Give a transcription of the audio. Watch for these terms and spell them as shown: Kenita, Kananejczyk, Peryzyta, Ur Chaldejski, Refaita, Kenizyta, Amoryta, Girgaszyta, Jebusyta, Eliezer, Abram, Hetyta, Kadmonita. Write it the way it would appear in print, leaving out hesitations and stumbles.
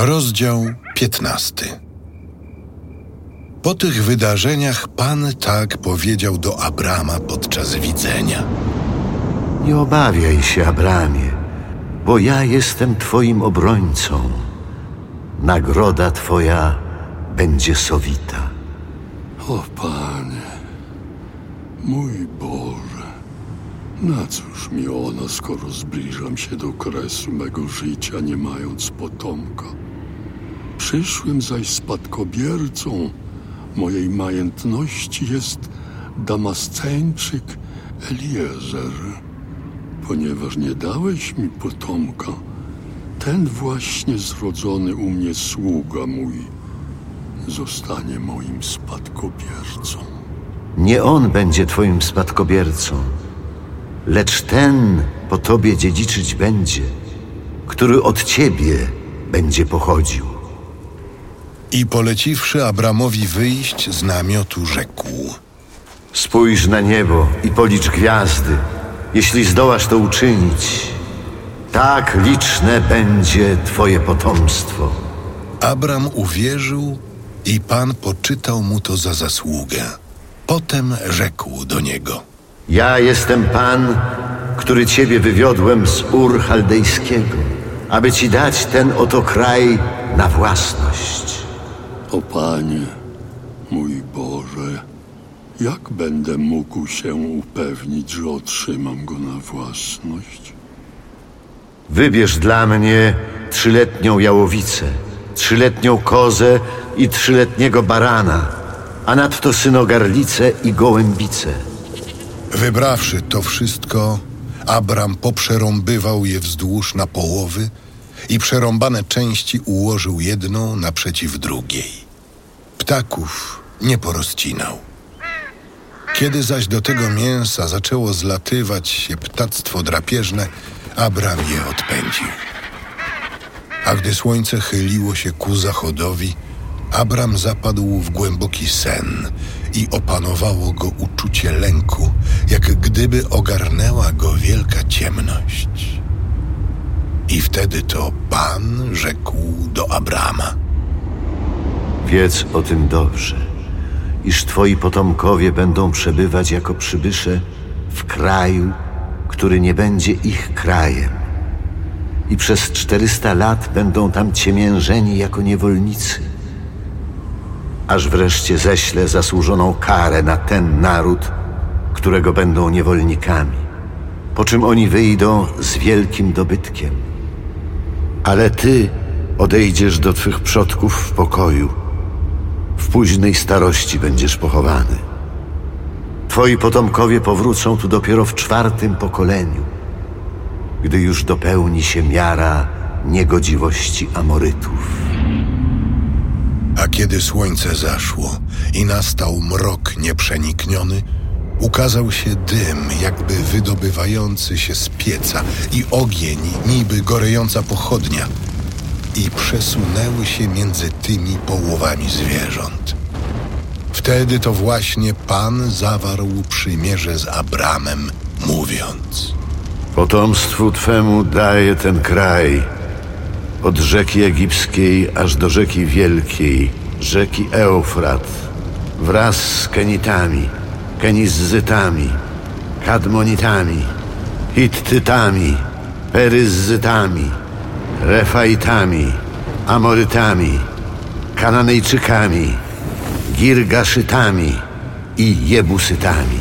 Rozdział 15. Po tych wydarzeniach Pan tak powiedział do Abrama podczas widzenia. Nie obawiaj się, Abramie, bo ja jestem Twoim obrońcą. Nagroda Twoja będzie sowita. O Panie, mój Boże, na cóż mi ono, skoro zbliżam się do kresu mego życia, nie mając potomka? Przyszłym zaś spadkobiercą mojej majętności jest Damasceńczyk Eliezer. Ponieważ nie dałeś mi potomka, ten właśnie zrodzony u mnie sługa mój zostanie moim spadkobiercą. Nie on będzie twoim spadkobiercą, lecz ten po tobie dziedziczyć będzie, który od ciebie będzie pochodził. I poleciwszy Abramowi wyjść z namiotu, rzekł: Spójrz na niebo i policz gwiazdy, jeśli zdołasz to uczynić. Tak liczne będzie twoje potomstwo. Abram uwierzył i Pan poczytał mu to za zasługę. Potem rzekł do niego: Ja jestem Pan, który ciebie wywiodłem z Ur Chaldejskiego, aby ci dać ten oto kraj na własność. O Panie, mój Boże, jak będę mógł się upewnić, że otrzymam go na własność? Wybierz dla mnie 3-letnią jałowicę, 3-letnią kozę i 3-letniego barana, a nadto synogarlicę i gołębicę. Wybrawszy to wszystko, Abram poprzerąbywał je wzdłuż na połowy i przerąbane części ułożył jedną naprzeciw drugiej. Ptaków nie porozcinał. Kiedy zaś do tego mięsa zaczęło zlatywać się ptactwo drapieżne, Abram je odpędził. A gdy słońce chyliło się ku zachodowi, Abram zapadł w głęboki sen i opanowało go uczucie lęku, jak gdyby ogarnęła go wielka ciemność. I wtedy to Pan rzekł do Abrama: Wiedz o tym dobrze, iż twoi potomkowie będą przebywać jako przybysze w kraju, który nie będzie ich krajem, i przez 400 lat będą tam ciemiężeni jako niewolnicy, aż wreszcie ześlę zasłużoną karę na ten naród, którego będą niewolnikami, po czym oni wyjdą z wielkim dobytkiem. Ale ty odejdziesz do twych przodków w pokoju, w późnej starości będziesz pochowany. Twoi potomkowie powrócą tu dopiero w 4. pokoleniu, gdy już dopełni się miara niegodziwości Amorytów. A kiedy słońce zaszło i nastał mrok nieprzenikniony, ukazał się dym, jakby wydobywający się z pieca, i ogień, niby gorejąca pochodnia, i przesunęły się między tymi połowami zwierząt. Wtedy to właśnie Pan zawarł przymierze z Abramem, mówiąc: Potomstwu twemu daję ten kraj, od rzeki egipskiej aż do rzeki wielkiej, rzeki Eufrat, wraz z Kenitami, Kenizytami, Kadmonitami, Hetytami, Peryzytami, Refaitami, Amorytami, Kananejczykami, Girgaszytami i Jebusytami.